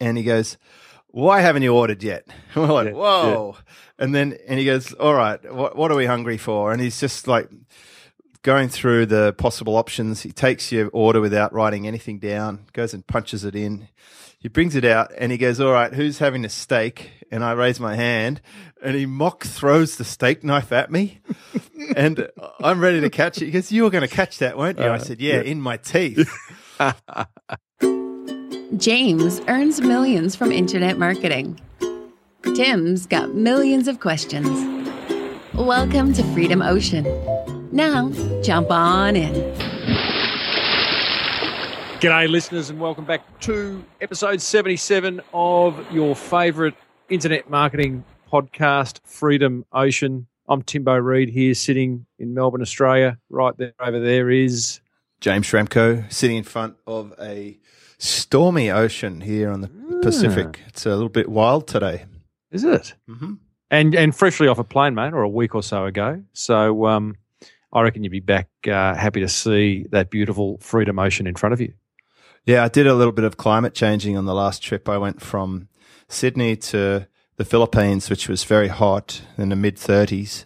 and he goes, why haven't you ordered yet? And we're like, whoa. Yeah. And he goes, all right, what are we hungry for? And he's just like going through the possible options. He takes your order without writing anything down, goes and punches it in. He brings it out and he goes, all right, who's having a steak? And I raise my hand and he mock throws the steak knife at me and I'm ready to catch it. He goes, you were going to catch that, weren't you? I said, yeah, in my teeth. James earns millions from internet marketing. Tim's got millions of questions. Welcome to Freedom Ocean. Now, jump on in. G'day, listeners, and welcome back to episode 77 of your favourite internet marketing podcast, Freedom Ocean. I'm Timbo Reed here, sitting in Melbourne, Australia. Right there, over there is James Schramko, sitting in front of a stormy ocean here on the Pacific. It's a little bit wild today. Is it? Mm-hmm. And freshly off a plane, mate, or a week or so ago. So I reckon you'd be back happy to see that beautiful Freedom Ocean in front of you. Yeah, I did a little bit of climate changing on the last trip. I went from Sydney to the Philippines, which was very hot in the mid-30s,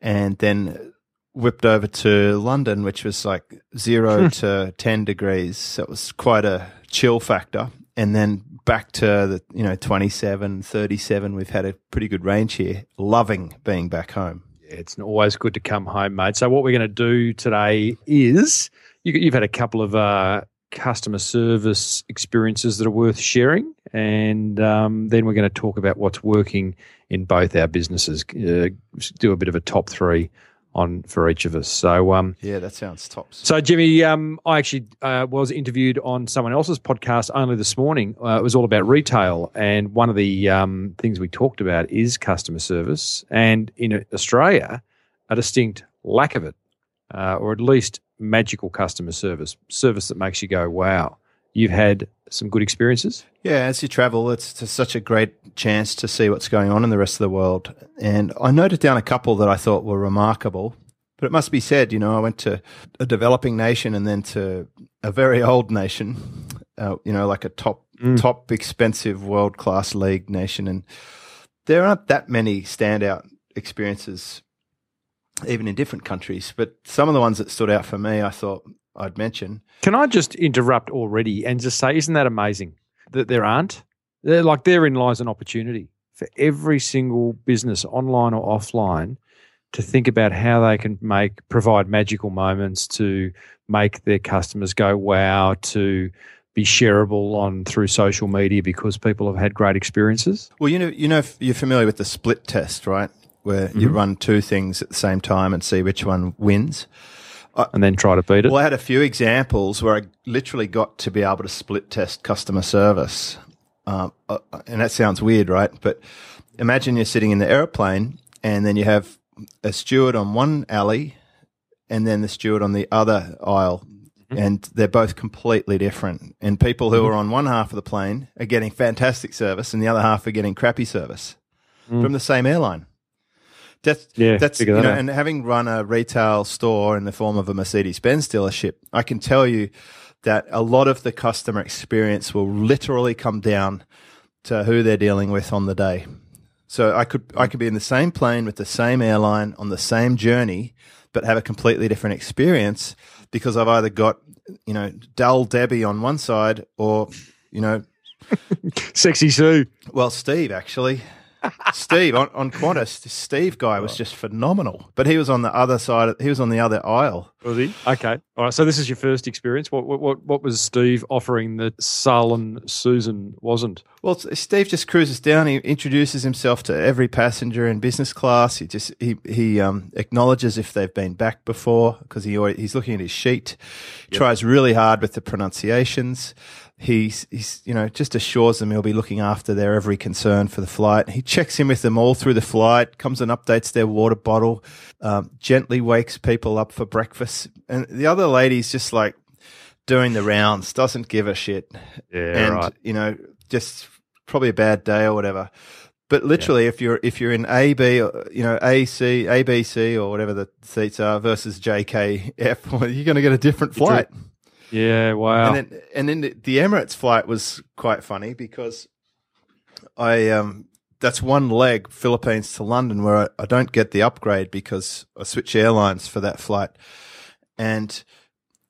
and then whipped over to London, which was like 0 to 10 degrees. So it was quite a chill factor. And then back to the 27, 37. We've had a pretty good range here. Loving being back home. Yeah, it's always good to come home, mate. So what we're going to do today is you've had a couple of customer service experiences that are worth sharing, and then we're going to talk about what's working in both our businesses, do a bit of a top three on for each of us. So yeah, that sounds tops. So Jimmy, I actually was interviewed on someone else's podcast only this morning. It was all about retail, and one of the things we talked about is customer service, and in Australia a distinct lack of it, or at least magical customer service that makes you go, wow. You've had some good experiences? Yeah, as you travel, it's such a great chance to see what's going on in the rest of the world. And I noted down a couple that I thought were remarkable, but it must be said, I went to a developing nation and then to a very old nation, like a top expensive world-class league nation. And there aren't that many standout experiences even in different countries, but some of the ones that stood out for me, I thought I'd mention. Can I just interrupt already and just say, isn't that amazing that there aren't? Therein lies an opportunity for every single business, online or offline, to think about how they can provide magical moments to make their customers go, wow, to be shareable through social media because people have had great experiences. Well, you're familiar with the split test, right? Where you run two things at the same time and see which one wins. And then try to beat it. Well, I had a few examples where I literally got to be able to split test customer service. And that sounds weird, right? But imagine you're sitting in the airplane and then you have a steward on one alley and then the steward on the other aisle. And they're both completely different. And people who are on one half of the plane are getting fantastic service and the other half are getting crappy service from the same airline. And having run a retail store in the form of a Mercedes-Benz dealership, I can tell you that a lot of the customer experience will literally come down to who they're dealing with on the day. So I could be in the same plane with the same airline on the same journey, but have a completely different experience because I've either got, dull Debbie on one side or, sexy Sue. Well, Steve, actually. Steve on Qantas, this Steve guy was just phenomenal, but he was on the other side. He was on the other aisle. Was he? Okay. All right. So this is your first experience. What was Steve offering that sullen Susan wasn't? Well, Steve just cruises down. He introduces himself to every passenger in business class. He just he acknowledges if they've been back before because he's looking at his sheet. Yep. Tries really hard with the pronunciations. He just assures them he'll be looking after their every concern for the flight. He checks in with them all through the flight, comes and updates their water bottle, gently wakes people up for breakfast. And the other lady's just like doing the rounds, doesn't give a shit. Yeah, and, just probably a bad day or whatever. But literally, if you're in ABC or whatever the seats are versus JKF, you're going to get a different flight. Yeah, wow. And then the Emirates flight was quite funny because I that's one leg, Philippines to London, where I don't get the upgrade because I switch airlines for that flight. And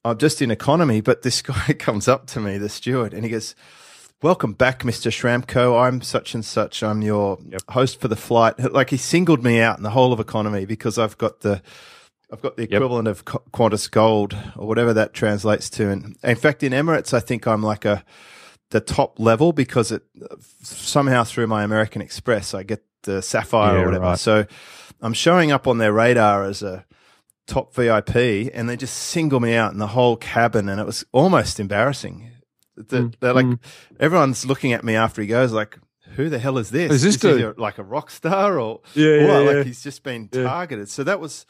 I'm just in economy, but this guy comes up to me, the steward, and he goes, "Welcome back, Mr. Schramko. I'm such and such. I'm your host for the flight." Like, he singled me out in the whole of economy because I've got the equivalent of Qantas Gold or whatever that translates to. And in fact, in Emirates, I think I'm like the top level because it somehow through my American Express, I get the Sapphire or whatever. Right. So I'm showing up on their radar as a top VIP, and they just single me out in the whole cabin, and it was almost embarrassing. They're like, everyone's looking at me after he goes, like, "Who the hell is this? Is this dude like a rock star?" Or he's just been targeted. So that was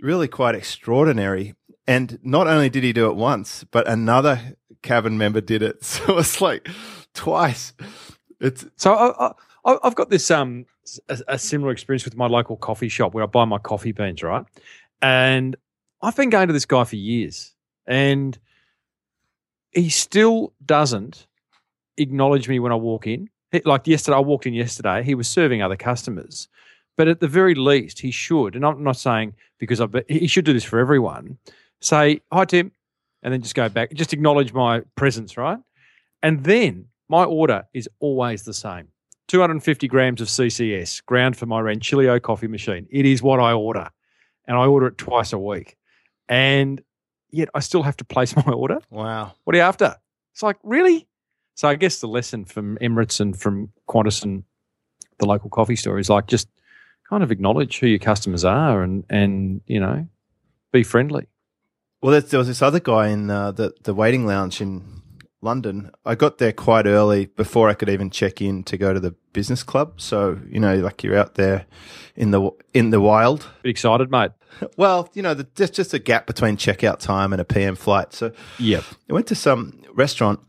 really quite extraordinary. And not only did he do it once, but another cabin member did it. So it's like twice. I've got this a similar experience with my local coffee shop where I buy my coffee beans, right? And I've been going to this guy for years, and he still doesn't acknowledge me when I walk in. Like yesterday, I walked in yesterday, he was serving other customers. But at the very least, he should, and I'm not saying because he should do this for everyone, say, "Hi, Tim," and then just go back, just acknowledge my presence, right? And then my order is always the same. 250 grams of CCS, ground for my Rancilio coffee machine. It is what I order. And I order it twice a week. And yet I still have to place my order. Wow. What are you after? It's like, really? So I guess the lesson from Emirates and from Qantas and the local coffee store is like, just kind of acknowledge who your customers are and you know, be friendly. Well, there was this other guy in the waiting lounge in London. I got there quite early before I could even check in to go to the business club. So, you know, like you're out there in the wild. A bit excited, mate. Well, you know, there's just a gap between checkout time and a PM flight. So I went to some restaurant,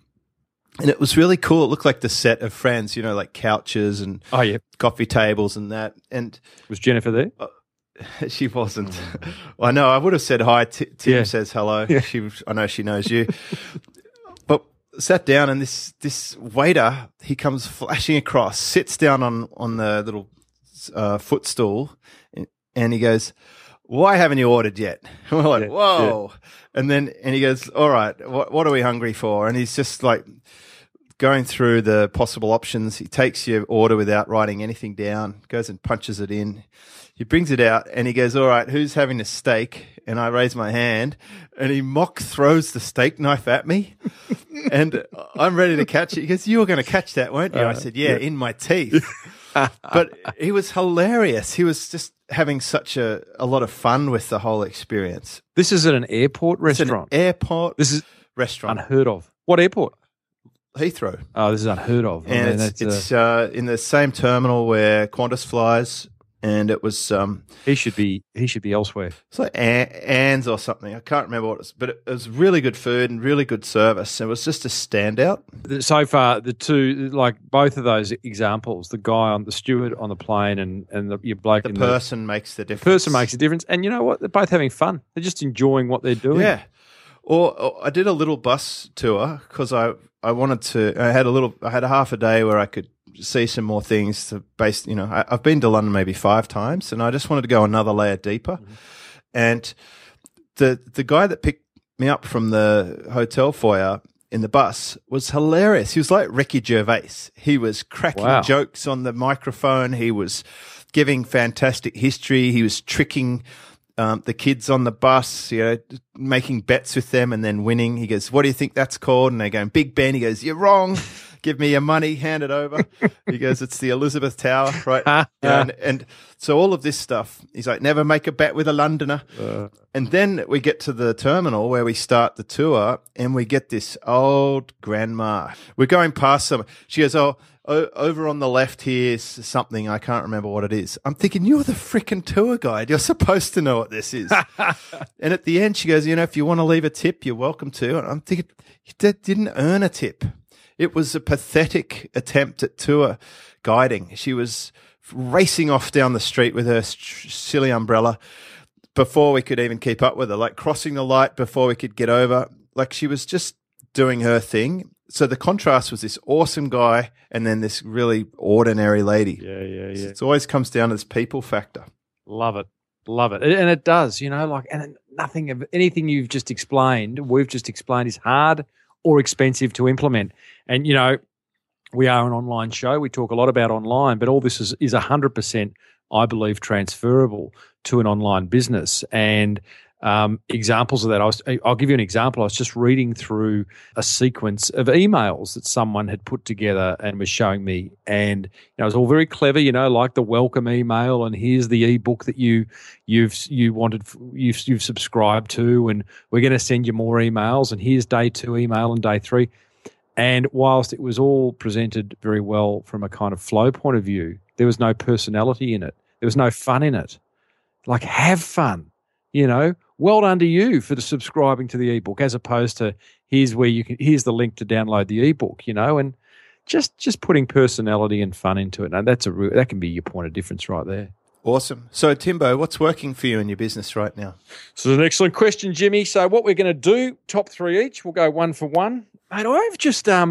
and it was really cool. It looked like the set of Friends, you know, like couches and coffee tables and that. And was Jennifer there? She wasn't. Well, I know. I would have said hi. Tim says hello. Yeah. I know she knows you. But sat down, and this waiter, he comes flashing across, sits down on the little footstool, and he goes, "Why haven't you ordered yet?" And we're like, "Whoa!" Yeah. And he goes, "All right, what are we hungry for?" And he's just like going through the possible options. He takes your order without writing anything down, goes and punches it in. He brings it out, and he goes, "All right, who's having a steak?" And I raise my hand, and he mock throws the steak knife at me, and I'm ready to catch it. He goes, "You were going to catch that, weren't you?" I said, "Yeah, in my teeth." But he was hilarious. He was just having such a lot of fun with the whole experience. This is at an airport restaurant. This is restaurant. Unheard of. What airport? Heathrow. Oh, this is unheard of. And it's in the same terminal where Qantas flies, and it was he should be elsewhere. It's like Ann's or something. I can't remember what it was, but it was really good food and really good service. It was just a standout. So far, the two, like both of those examples, the guy on the steward on the plane and your bloke. The person makes the difference. The person makes a difference, and you know what? They're both having fun. They're just enjoying what they're doing. Yeah. Or I did a little bus tour because I wanted to. I had a half a day where I could see some more things. You know, I've been to London maybe 5 times, and I just wanted to go another layer deeper. Mm-hmm. And the guy that picked me up from the hotel foyer in the bus was hilarious. He was like Ricky Gervais. He was cracking jokes on the microphone. He was giving fantastic history. He was tricking the kids on the bus, you know, making bets with them and then winning. He goes, "What do you think that's called?" And they're going, "Big Ben." He goes, "You're wrong. Give me your money. Hand it over." He goes, "It's the Elizabeth Tower," right? And so all of this stuff, he's like, "Never make a bet with a Londoner." And then we get to the terminal where we start the tour, and we get this old grandma. We're going past some. She goes, "Oh, over on the left here's something." I can't remember what it is. I'm thinking, you're the freaking tour guide. You're supposed to know what this is. And at the end, she goes, "You know, if you want to leave a tip, you're welcome to." And I'm thinking, that didn't earn a tip. It was a pathetic attempt at tour guiding. She was racing off down the street with her silly umbrella before we could even keep up with her, like crossing the light before we could get over. like she was just doing her thing. So the contrast was this awesome guy and then this really ordinary lady. Yeah. So it always comes down to this people factor. Love it. And it does, you know, like, and nothing of anything you've just explained, we've just explained is hard or expensive to implement. And, you know, we are an online show. We talk a lot about online, but all this is 100%, I believe, transferable to an online business. And examples of that, I'll give you an example. I was just reading through a sequence of emails that someone had put together and was showing me. And you know, it was all very clever, you know, like the welcome email, and here's the ebook that you've subscribed to, and we're going to send you more emails, and here's day 2 email and day 3. And whilst it was all presented very well from a kind of flow point of view, there was no personality in it. There was no fun in it. Like, have fun, you know. Well done to you for the subscribing to the ebook, as opposed to here's the link to download the ebook, you know, and just putting personality and fun into it. Now that can be your point of difference right there. Awesome. So Timbo, what's working for you in your business right now? So this is an excellent question, Jimmy. So what we're going to do, top 3 each. We'll go one for one. Mate, I've just I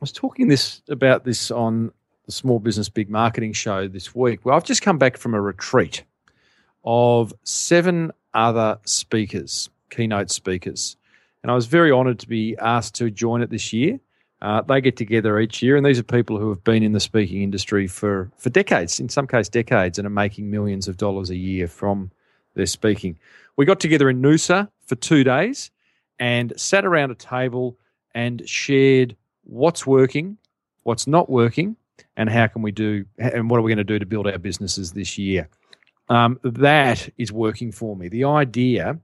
was talking about this on the Small Business Big Marketing Show this week. Well, I've just come back from a retreat of 7 other speakers, keynote speakers, and I was very honoured to be asked to join it this year. They get together each year, and these are people who have been in the speaking industry for decades, in some cases decades, and are making millions of dollars a year from their speaking. We got together in Noosa for 2 days and sat around a table and shared what's working, what's not working, and how can we do, and what are we going to do to build our businesses this year. That is working for me. The idea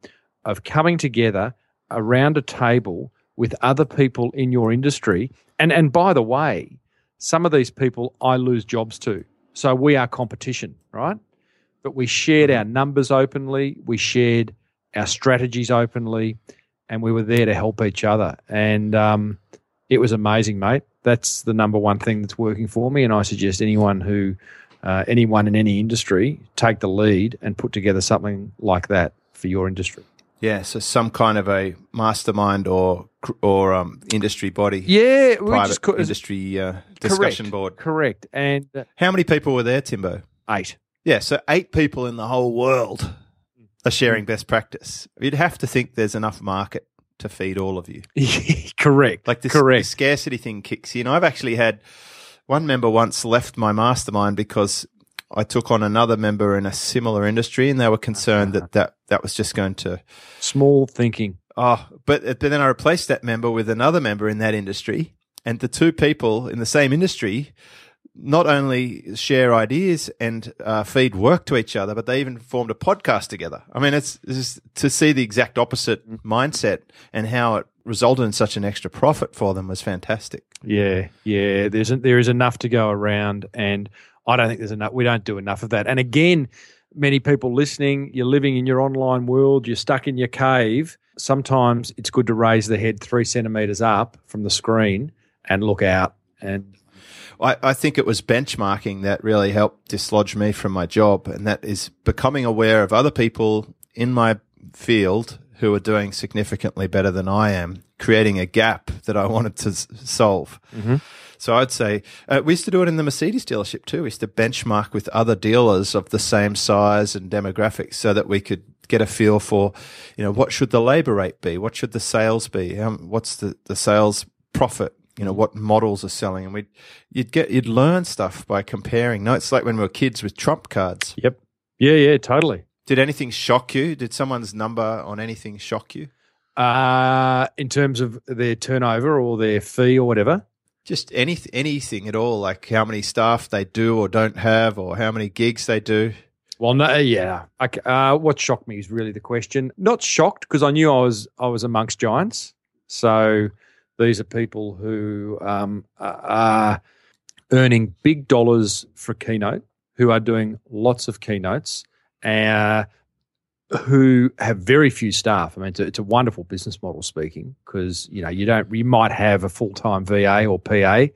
of coming together around a table with other people in your industry. And by the way, some of these people I lose jobs to. So we are competition, right? But we shared our numbers openly. We shared our strategies openly, and we were there to help each other. And it was amazing, mate. That's the number one thing that's working for me. And I suggest anyone in any industry take the lead and put together something like that for your industry. Yeah, so some kind of a mastermind or industry body. Yeah, private industry discussion board. Correct. And how many people were there, Timbo? 8. Yeah, so 8 people in the whole world are sharing best practice. You'd have to think there's enough market to feed all of you. Correct. Like this scarcity thing kicks in. I've actually had one member once left my mastermind because I took on another member in a similar industry, and they were concerned that was just going to small thinking. Oh, but then I replaced that member with another member in that industry, and the 2 people in the same industry not only share ideas and feed work to each other, but they even formed a podcast together. I mean, it's to see the exact opposite mindset and how it resulted in such an extra profit for them was fantastic. Yeah. There is enough to go around, and I don't think there's enough. We don't do enough of that. And again, many people listening, you're living in your online world, you're stuck in your cave. Sometimes it's good to raise the head 3 centimetres up from the screen and look out. And I think it was benchmarking that really helped dislodge me from my job, and that is becoming aware of other people in my field who are doing significantly better than I am, creating a gap that I wanted to solve. Mm-hmm. So I'd say we used to do it in the Mercedes dealership too. We used to benchmark with other dealers of the same size and demographics so that we could get a feel for, you know, what should the labor rate be? What should the sales be? What's the sales profit? You know, what models are selling? And you'd learn stuff by comparing. No, it's like when we were kids with trump cards. Yep. Yeah, totally. Did anything shock you? Did someone's number on anything shock you? In terms of their turnover or their fee or whatever? Just anything at all, like how many staff they do or don't have or how many gigs they do? Well, no, yeah. What shocked me is really the question. Not shocked, because I knew I was amongst giants. So these are people who are earning big dollars for a keynote, who are doing lots of keynotes, who have very few staff. I mean, it's a wonderful business model speaking, because you know you might have a full-time VA or PA.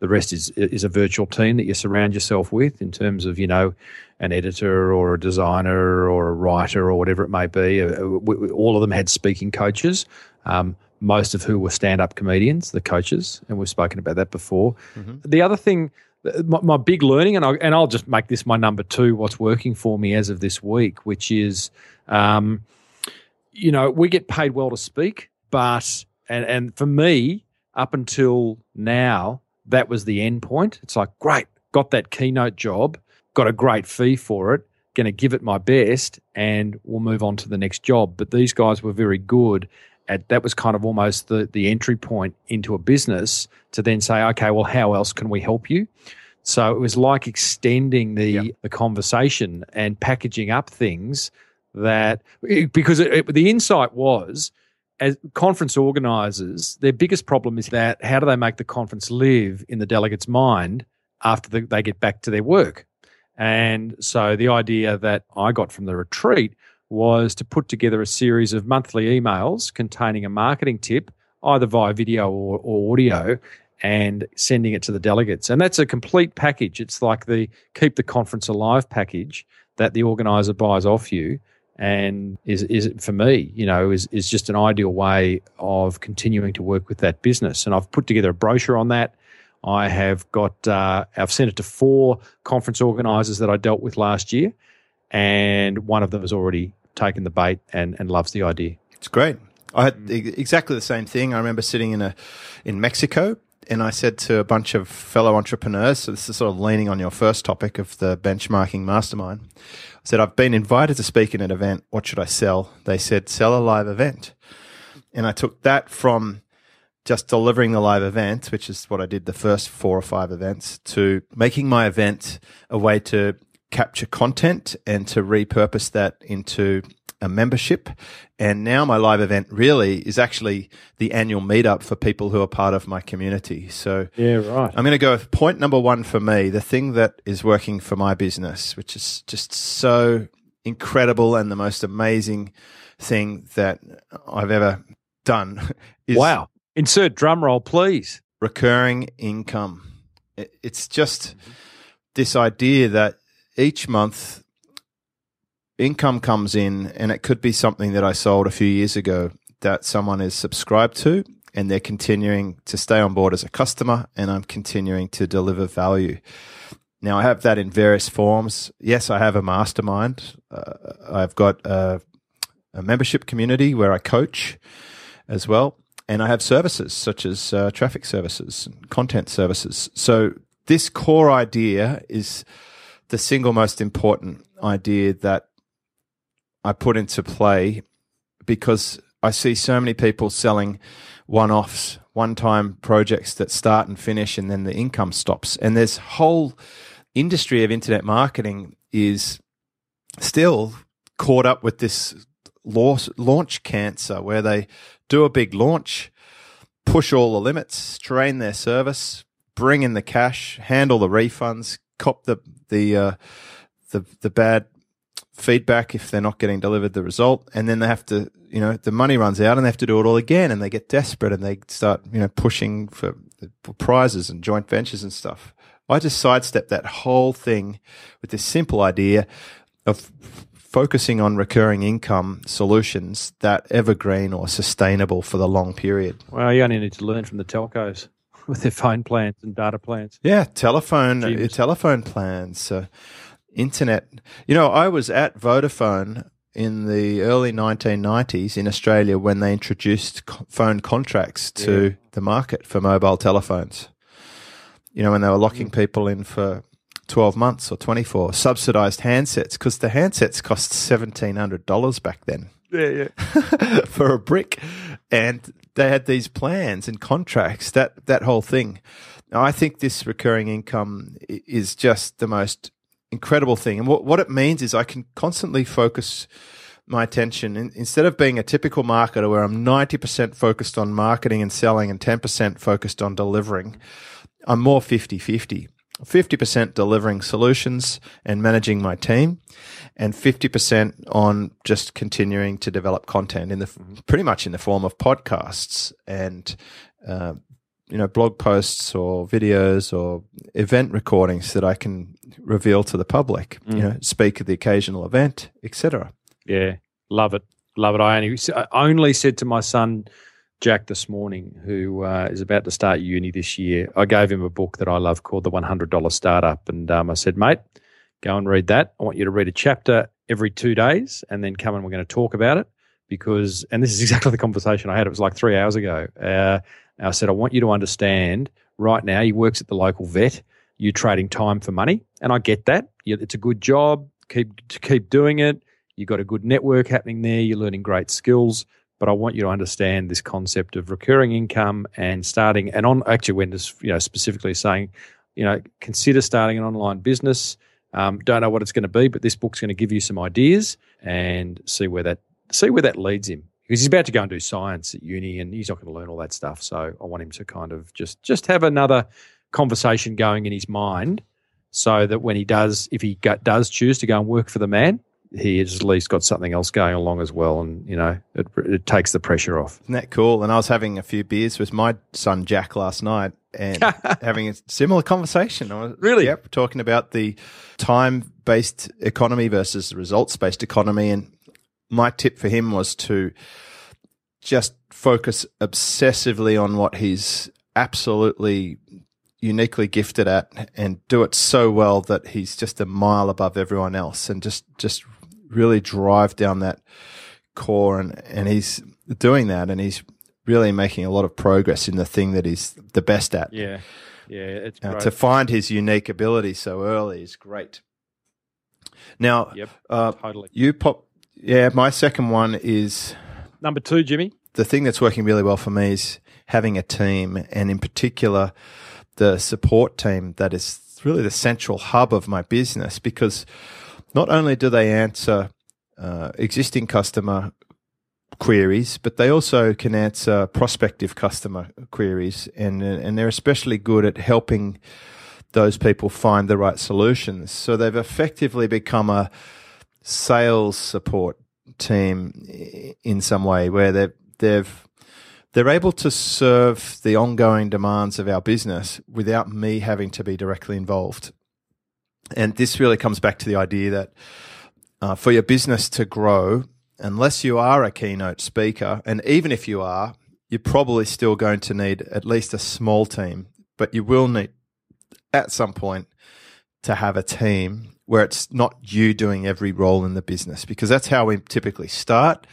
The rest is a virtual team that you surround yourself with in terms of, you know, an editor or a designer or a writer or whatever it may be. All of them had speaking coaches. most of who were stand-up comedians, the coaches, and we've spoken about that before. Mm-hmm. The other thing, my big learning, and I'll just make this my number two, what's working for me as of this week, which is, we get paid well to speak, but and for me, up until now, that was the end point. It's like, great, got that keynote job, got a great fee for it, going to give it my best, and we'll move on to the next job. But these guys were very good at that. Was kind of almost the entry point into a business to then say, okay, well, how else can we help you? So it was like extending the conversation and packaging up things that – because the insight was, as conference organisers, their biggest problem is that how do they make the conference live in the delegate's mind after they get back to their work? And so the idea that I got from the retreat was to put together a series of monthly emails containing a marketing tip, either via video or audio, and sending it to the delegates. And that's a complete package. It's like the Keep the Conference Alive package that the organizer buys off you, and is for me, is just an ideal way of continuing to work with that business. And I've put together a brochure on that. I have got, I've sent it to 4 conference organisers that I dealt with last year, and one of them has already taken the bait and loves the idea. It's great. I had exactly the same thing. I remember sitting in Mexico, and I said to a bunch of fellow entrepreneurs, so this is sort of leaning on your first topic of the benchmarking mastermind, I said, I've been invited to speak in an event. What should I sell? They said, sell a live event. And I took that from just delivering the live event, which is what I did the first 4 or 5 events, to making my event a way to capture content and to repurpose that into a membership. And now my live event really is actually the annual meetup for people who are part of my community. So yeah, right. I'm going to go with point number 1 for me, the thing that is working for my business, which is just so incredible and the most amazing thing that I've ever done. Is wow. Insert drum roll, please. Recurring income. It's just this idea that each month income comes in, and it could be something that I sold a few years ago that someone is subscribed to, and they're continuing to stay on board as a customer, and I'm continuing to deliver value. Now, I have that in various forms. Yes, I have a mastermind. I've got a membership community where I coach as well. And I have services such as traffic services, and content services. So this core idea is the single most important idea that I put into play, because I see so many people selling one-offs, one-time projects that start and finish, and then the income stops. And this whole industry of internet marketing is still caught up with this launch cancer, where they do a big launch, push all the limits, drain their service, bring in the cash, handle the refunds, cop the bad feedback if they're not getting delivered the result, and then they have to, the money runs out and they have to do it all again, and they get desperate and they start, pushing for prizes and joint ventures and stuff. I just sidestepped that whole thing with this simple idea of focusing on recurring income solutions that evergreen or sustainable for the long period. Well, you only need to learn from the telcos with their phone plans and data plans. Yeah, telephone plans, internet. I was at Vodafone in the early 1990s in Australia when they introduced phone contracts to the market for mobile telephones. When they were locking people in for 12 months or 24, subsidized handsets, because the handsets cost $1,700 back then. Yeah. For a brick. And they had these plans and contracts, that whole thing. Now, I think this recurring income is just the most incredible thing. And what it means is I can constantly focus my attention. Instead of being a typical marketer where I'm 90% focused on marketing and selling and 10% focused on delivering, I'm more 50-50. 50% delivering solutions and managing my team, and 50% on just continuing to develop content pretty much in the form of podcasts and blog posts or videos or event recordings that I can reveal to the public. Speak at the occasional event, etc. Yeah, love it, love it. I only said to my son Jack this morning, who is about to start uni this year. I gave him a book that I love called The $100 Startup. And I said, mate, go and read that. I want you to read a chapter every 2 days and then come and we're going to talk about it. Because, and this is exactly the conversation I had. It was like 3 hours ago. I said, I want you to understand right now, he works at the local vet. You're trading time for money. And I get that. It's a good job. Keep doing it. You've got a good network happening there. You're learning great skills. But I want you to understand this concept of recurring income and starting, and on actually when this, specifically saying, consider starting an online business. Don't know what it's going to be, but this book's going to give you some ideas and see where that leads him. Because he's about to go and do science at uni and he's not going to learn all that stuff. So I want him to kind of just have another conversation going in his mind so that when he does, if he does choose to go and work for the man, he has at least got something else going along as well, and it takes the pressure off. Isn't that cool? And I was having a few beers with my son Jack last night, and having a similar conversation. Really? Yep, talking about the time-based economy versus the results-based economy. And my tip for him was to just focus obsessively on what he's absolutely uniquely gifted at, and do it so well that he's just a mile above everyone else, and just really drive down that core, and he's doing that, and he's really making a lot of progress in the thing that he's the best at. Yeah, it's great. To find his unique ability so early is great. Now, yep, totally. My second one is number two, Jimmy. The thing that's working really well for me is having a team, and in particular the support team that is really the central hub of my business, because not only do they answer existing customer queries, but they also can answer prospective customer queries, and they're especially good at helping those people find the right solutions. So they've effectively become a sales support team in some way, where they're able to serve the ongoing demands of our business without me having to be directly involved. And this really comes back to the idea that for your business to grow, unless you are a keynote speaker, and even if you are, you're probably still going to need at least a small team, but you will need at some point to have a team where it's not you doing every role in the business, because that's how we typically start.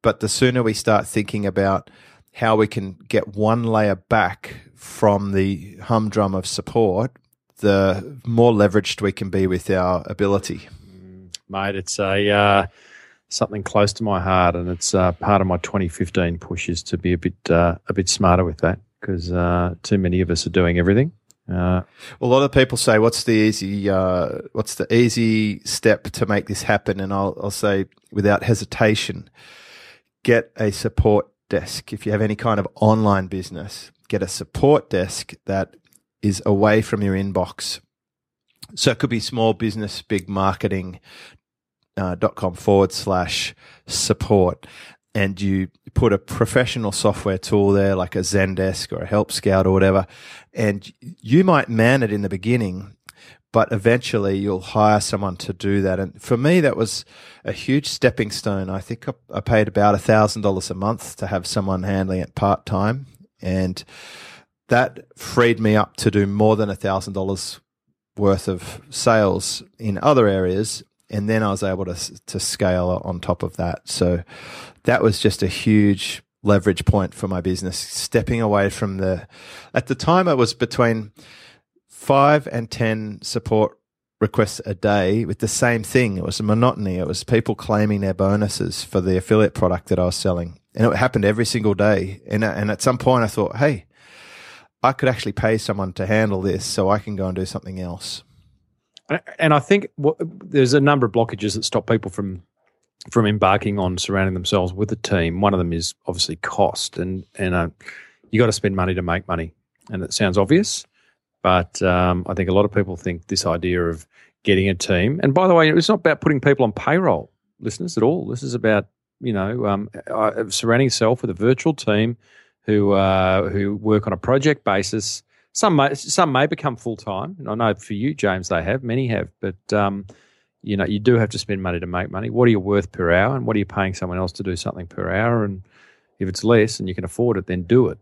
But the sooner we start thinking about how we can get one layer back from the humdrum of support, the more leveraged we can be with our ability. Mate, it's a something close to my heart, and it's part of my 2015 push is to be a bit smarter with that, because too many of us are doing everything. Well, a lot of people say, "What's the easy step to make this happen?" And I'll say, without hesitation, get a support desk. If you have any kind of online business, get a support desk that is away from your inbox. So it could be smallbusinessbigmarketing.com/support. And you put a professional software tool there, like a Zendesk or a Help Scout or whatever. And you might man it in the beginning, but eventually you'll hire someone to do that. And for me, that was a huge stepping stone. I think I paid about $1,000 a month to have someone handling it part-time, and that freed me up to do more than $1,000 worth of sales in other areas, and then I was able to scale on top of that. So that was just a huge leverage point for my business, stepping away from at the time it was between 5 and 10 support requests a day with the same thing. It was a monotony. It was people claiming their bonuses for the affiliate product that I was selling. And it happened every single day. And at some point I thought, hey, I could actually pay someone to handle this so I can go and do something else. And I think there's a number of blockages that stop people from embarking on surrounding themselves with a team. One of them is obviously cost. And you got to spend money to make money. And it sounds obvious. But I think a lot of people think this idea of getting a team, and by the way, it's not about putting people on payroll, listeners, at all. This is about, surrounding yourself with a virtual team who work on a project basis. Some may become full-time. And I know for you, James, they have. Many have. But, you do have to spend money to make money. What are you worth per hour, and what are you paying someone else to do something per hour? And If it's less and you can afford it, then do it.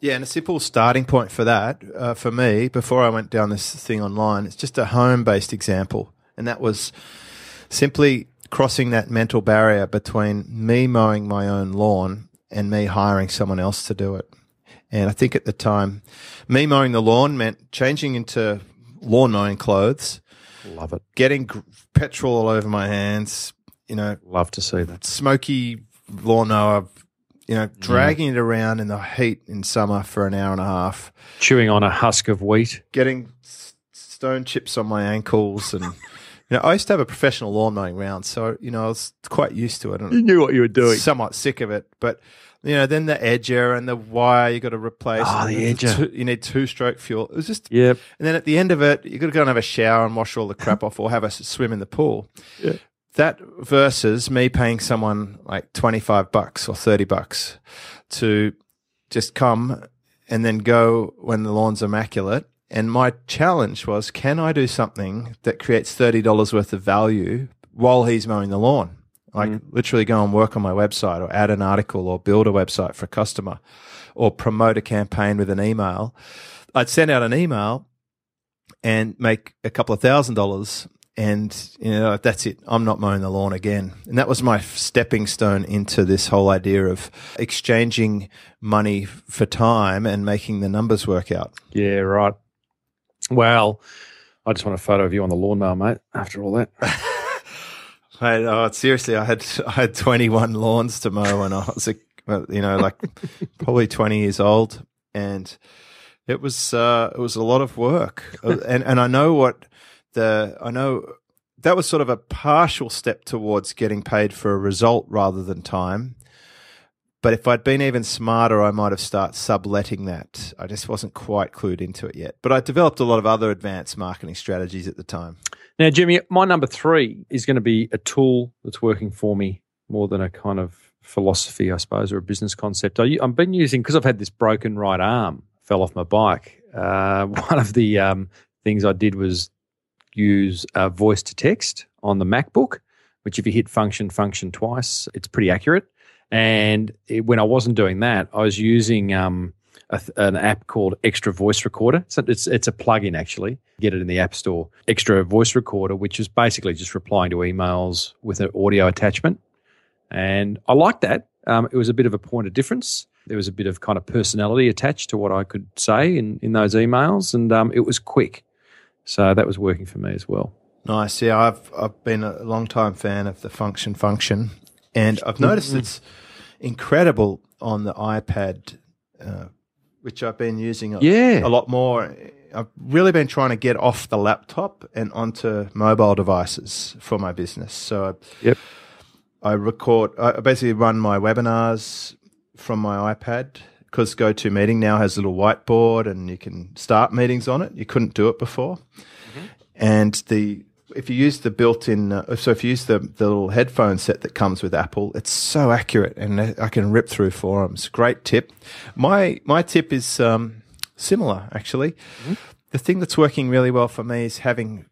Yeah, and a simple starting point for that, for me, before I went down this thing online, it's just a home-based example. And that was simply crossing that mental barrier between me mowing my own lawn and me hiring someone else to do it. And I think at the time, me mowing the lawn meant changing into lawn mowing clothes. Love it. Getting petrol all over my hands, you know. Love to see that. Smoky lawnmower, you know, dragging it around in the heat in summer for an hour and a half. Chewing on a husk of wheat. Getting stone chips on my ankles and... You know, I used to have a professional lawn mowing round, so, you know, I was quite used to it. And you knew what you were doing. Somewhat sick of it. But, you know, then the edger and the wire you got to replace. Oh, the edger. You need two-stroke fuel. It was just – Yep. And then at the end of it, you got to go and have a shower and wash all the crap off or have a swim in the pool. Yeah. That versus me paying someone like $25 or $30 to just come and then go when the lawn's immaculate. And my challenge was, can I do something that creates $30 worth of value while he's mowing the lawn? Like literally go and work on my website or add an article or build a website for a customer or promote a campaign with an email. I'd send out an email and make a couple of $1,000 and, you know, that's it. I'm not mowing the lawn again. And that was my stepping stone into this whole idea of exchanging money for time and making the numbers work out. Yeah, right. Well, I just want a photo of you on the lawnmower, mate, after all that. Mate, oh, seriously, I had 21 lawns to mow when I was, you know, like probably 20 years old. And it was a lot of work. And I know what the – I know that was sort of a partial step towards getting paid for a result rather than time. But if I'd been even smarter, I might have started subletting that. I just wasn't quite clued into it yet. But I developed a lot of other advanced marketing strategies at the time. Now, Jimmy, my number 3 is going to be a tool that's working for me more than a kind of philosophy, I suppose, or a business concept. I've been using, because I've had this broken right arm, fell off my bike. One of the things I did was use voice to text on the MacBook, which if you hit function twice, it's pretty accurate. And when I wasn't doing that, I was using an app called Extra Voice Recorder. So it's a plug-in, actually. Get it in the App Store. Extra Voice Recorder, which is basically just replying to emails with an audio attachment. And I liked that. It was a bit of a point of difference. There was a bit of kind of personality attached to what I could say in those emails. And it was quick. So that was working for me as well. Nice. Yeah, I've been a long-time fan of the function. And I've noticed it's incredible on the iPad, which I've been using a lot more. I've really been trying to get off the laptop and onto mobile devices for my business. So I basically run my webinars from my iPad because GoToMeeting now has a little whiteboard and you can start meetings on it. You couldn't do it before. Mm-hmm. And if you use the little headphone set that comes with Apple, it's so accurate, and I can rip through forums. Great tip. My tip is similar, actually. Mm-hmm. The thing that's working really well for me is having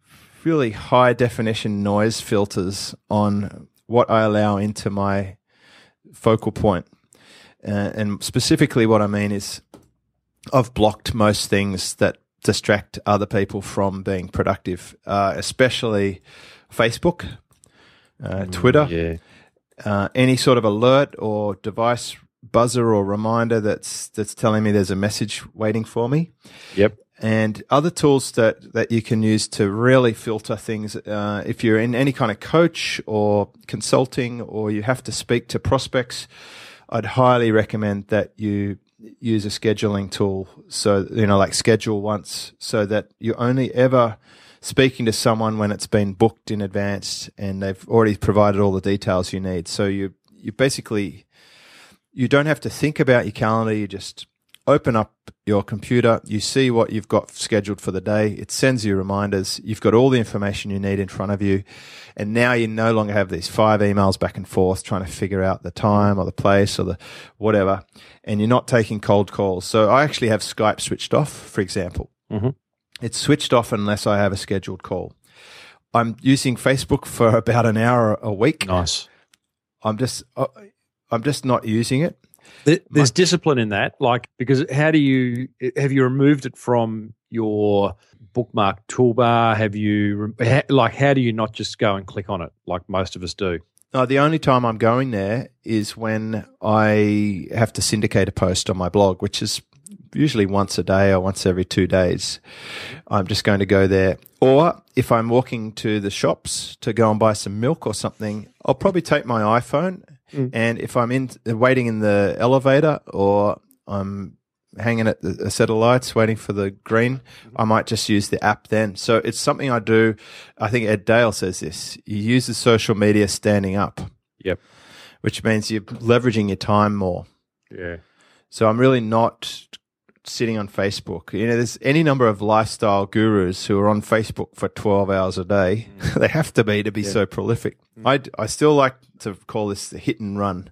really high definition noise filters on what I allow into my focal point, and specifically what I mean is I've blocked most things that distract other people from being productive, especially Facebook, Twitter, any sort of alert or device buzzer or reminder that's telling me there's a message waiting for me. Yep. And other tools that you can use to really filter things. If you're in any kind of coach or consulting or you have to speak to prospects, I'd highly recommend that you use a scheduling tool, so you know, like Schedule Once, so that you're only ever speaking to someone when it's been booked in advance and they've already provided all the details you need. So you basically, you don't have to think about your calendar. You just open up your computer, you see what you've got scheduled for the day, it sends you reminders, you've got all the information you need in front of you, and now you no longer have these 5 emails back and forth trying to figure out the time or the place or the whatever, and you're not taking cold calls. So I actually have Skype switched off, for example. Mm-hmm. It's switched off unless I have a scheduled call. I'm using Facebook for about an hour a week. Nice. I'm just not using it. There's discipline in that, like, because have you removed it from your bookmark toolbar? Have you, like, how do you not just go and click on it like most of us do? No, the only time I'm going there is when I have to syndicate a post on my blog, which is usually once a day or once every 2 days. I'm just going to go there. Or if I'm walking to the shops to go and buy some milk or something, I'll probably take my iPhone. Mm. And if I'm waiting in the elevator, or I'm hanging at a set of lights waiting for the green, I might just use the app then. So it's something I do. I think Ed Dale says this. You use the social media standing up. Yep. Which means you're leveraging your time more. Yeah. So I'm really not sitting on Facebook. You know, there's any number of lifestyle gurus who are on Facebook for 12 hours a day. Mm. They have to be so prolific. Mm. I still like to call this the hit and run.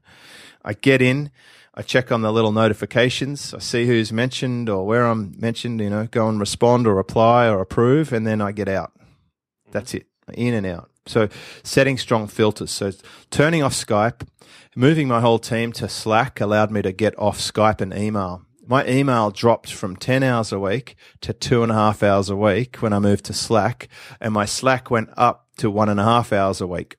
I get in, I check on the little notifications, I see who's mentioned or where I'm mentioned, you know, go and respond or reply or approve, and then I get out. That's it, in and out. So setting strong filters. So turning off Skype, moving my whole team to Slack allowed me to get off Skype and email. My email dropped from 10 hours a week to 2.5 hours a week when I moved to Slack, and my Slack went up to 1.5 hours a week.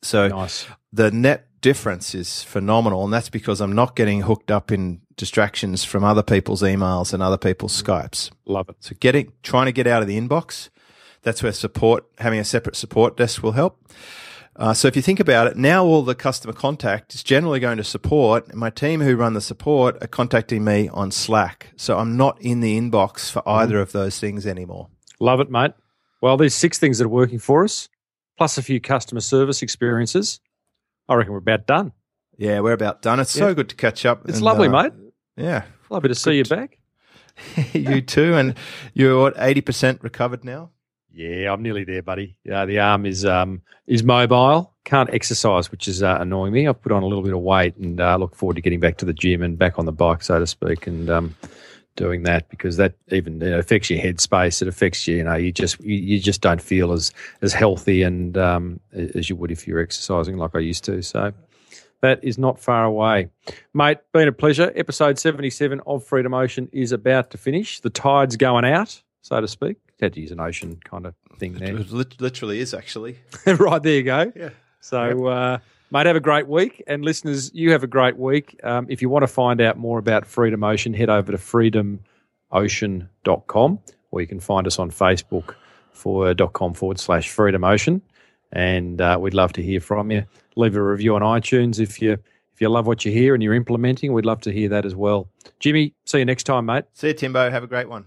So nice. The net difference is phenomenal, and that's because I'm not getting hooked up in distractions from other people's emails and other people's Skypes. Love it. So trying to get out of the inbox, that's where having a separate support desk will help. So if you think about it, now all the customer contact is generally going to support, and my team who run the support are contacting me on Slack. So I'm not in the inbox for either of those things anymore. Love it, mate. Well, there's 6 things that are working for us, plus a few customer service experiences. I reckon we're about done. Yeah, we're about done. It's so good to catch up. It's lovely, mate. Yeah. Lovely to see you back. You too. And you're what, 80% recovered now? Yeah, I'm nearly there, buddy. Yeah, the arm is mobile. Can't exercise, which is annoying me. I've put on a little bit of weight, and look forward to getting back to the gym and back on the bike, so to speak, and doing that, because that even affects your headspace. It affects you. You know, you just don't feel as healthy and as you would if you're exercising like I used to. So that is not far away, mate. Been a pleasure. Episode 77 of Freedom Ocean is about to finish. The tide's going out, so to speak. Had to use an ocean kind of thing there. It literally is, actually. Right, there you go. Yeah. So, mate, have a great week. And listeners, you have a great week. If you want to find out more about Freedom Ocean, head over to freedomocean.com, or you can find us on Facebook for .com/Freedom Ocean. And we'd love to hear from you. Leave a review on iTunes if you love what you hear and you're implementing. We'd love to hear that as well. Jimmy, see you next time, mate. See you, Timbo. Have a great one.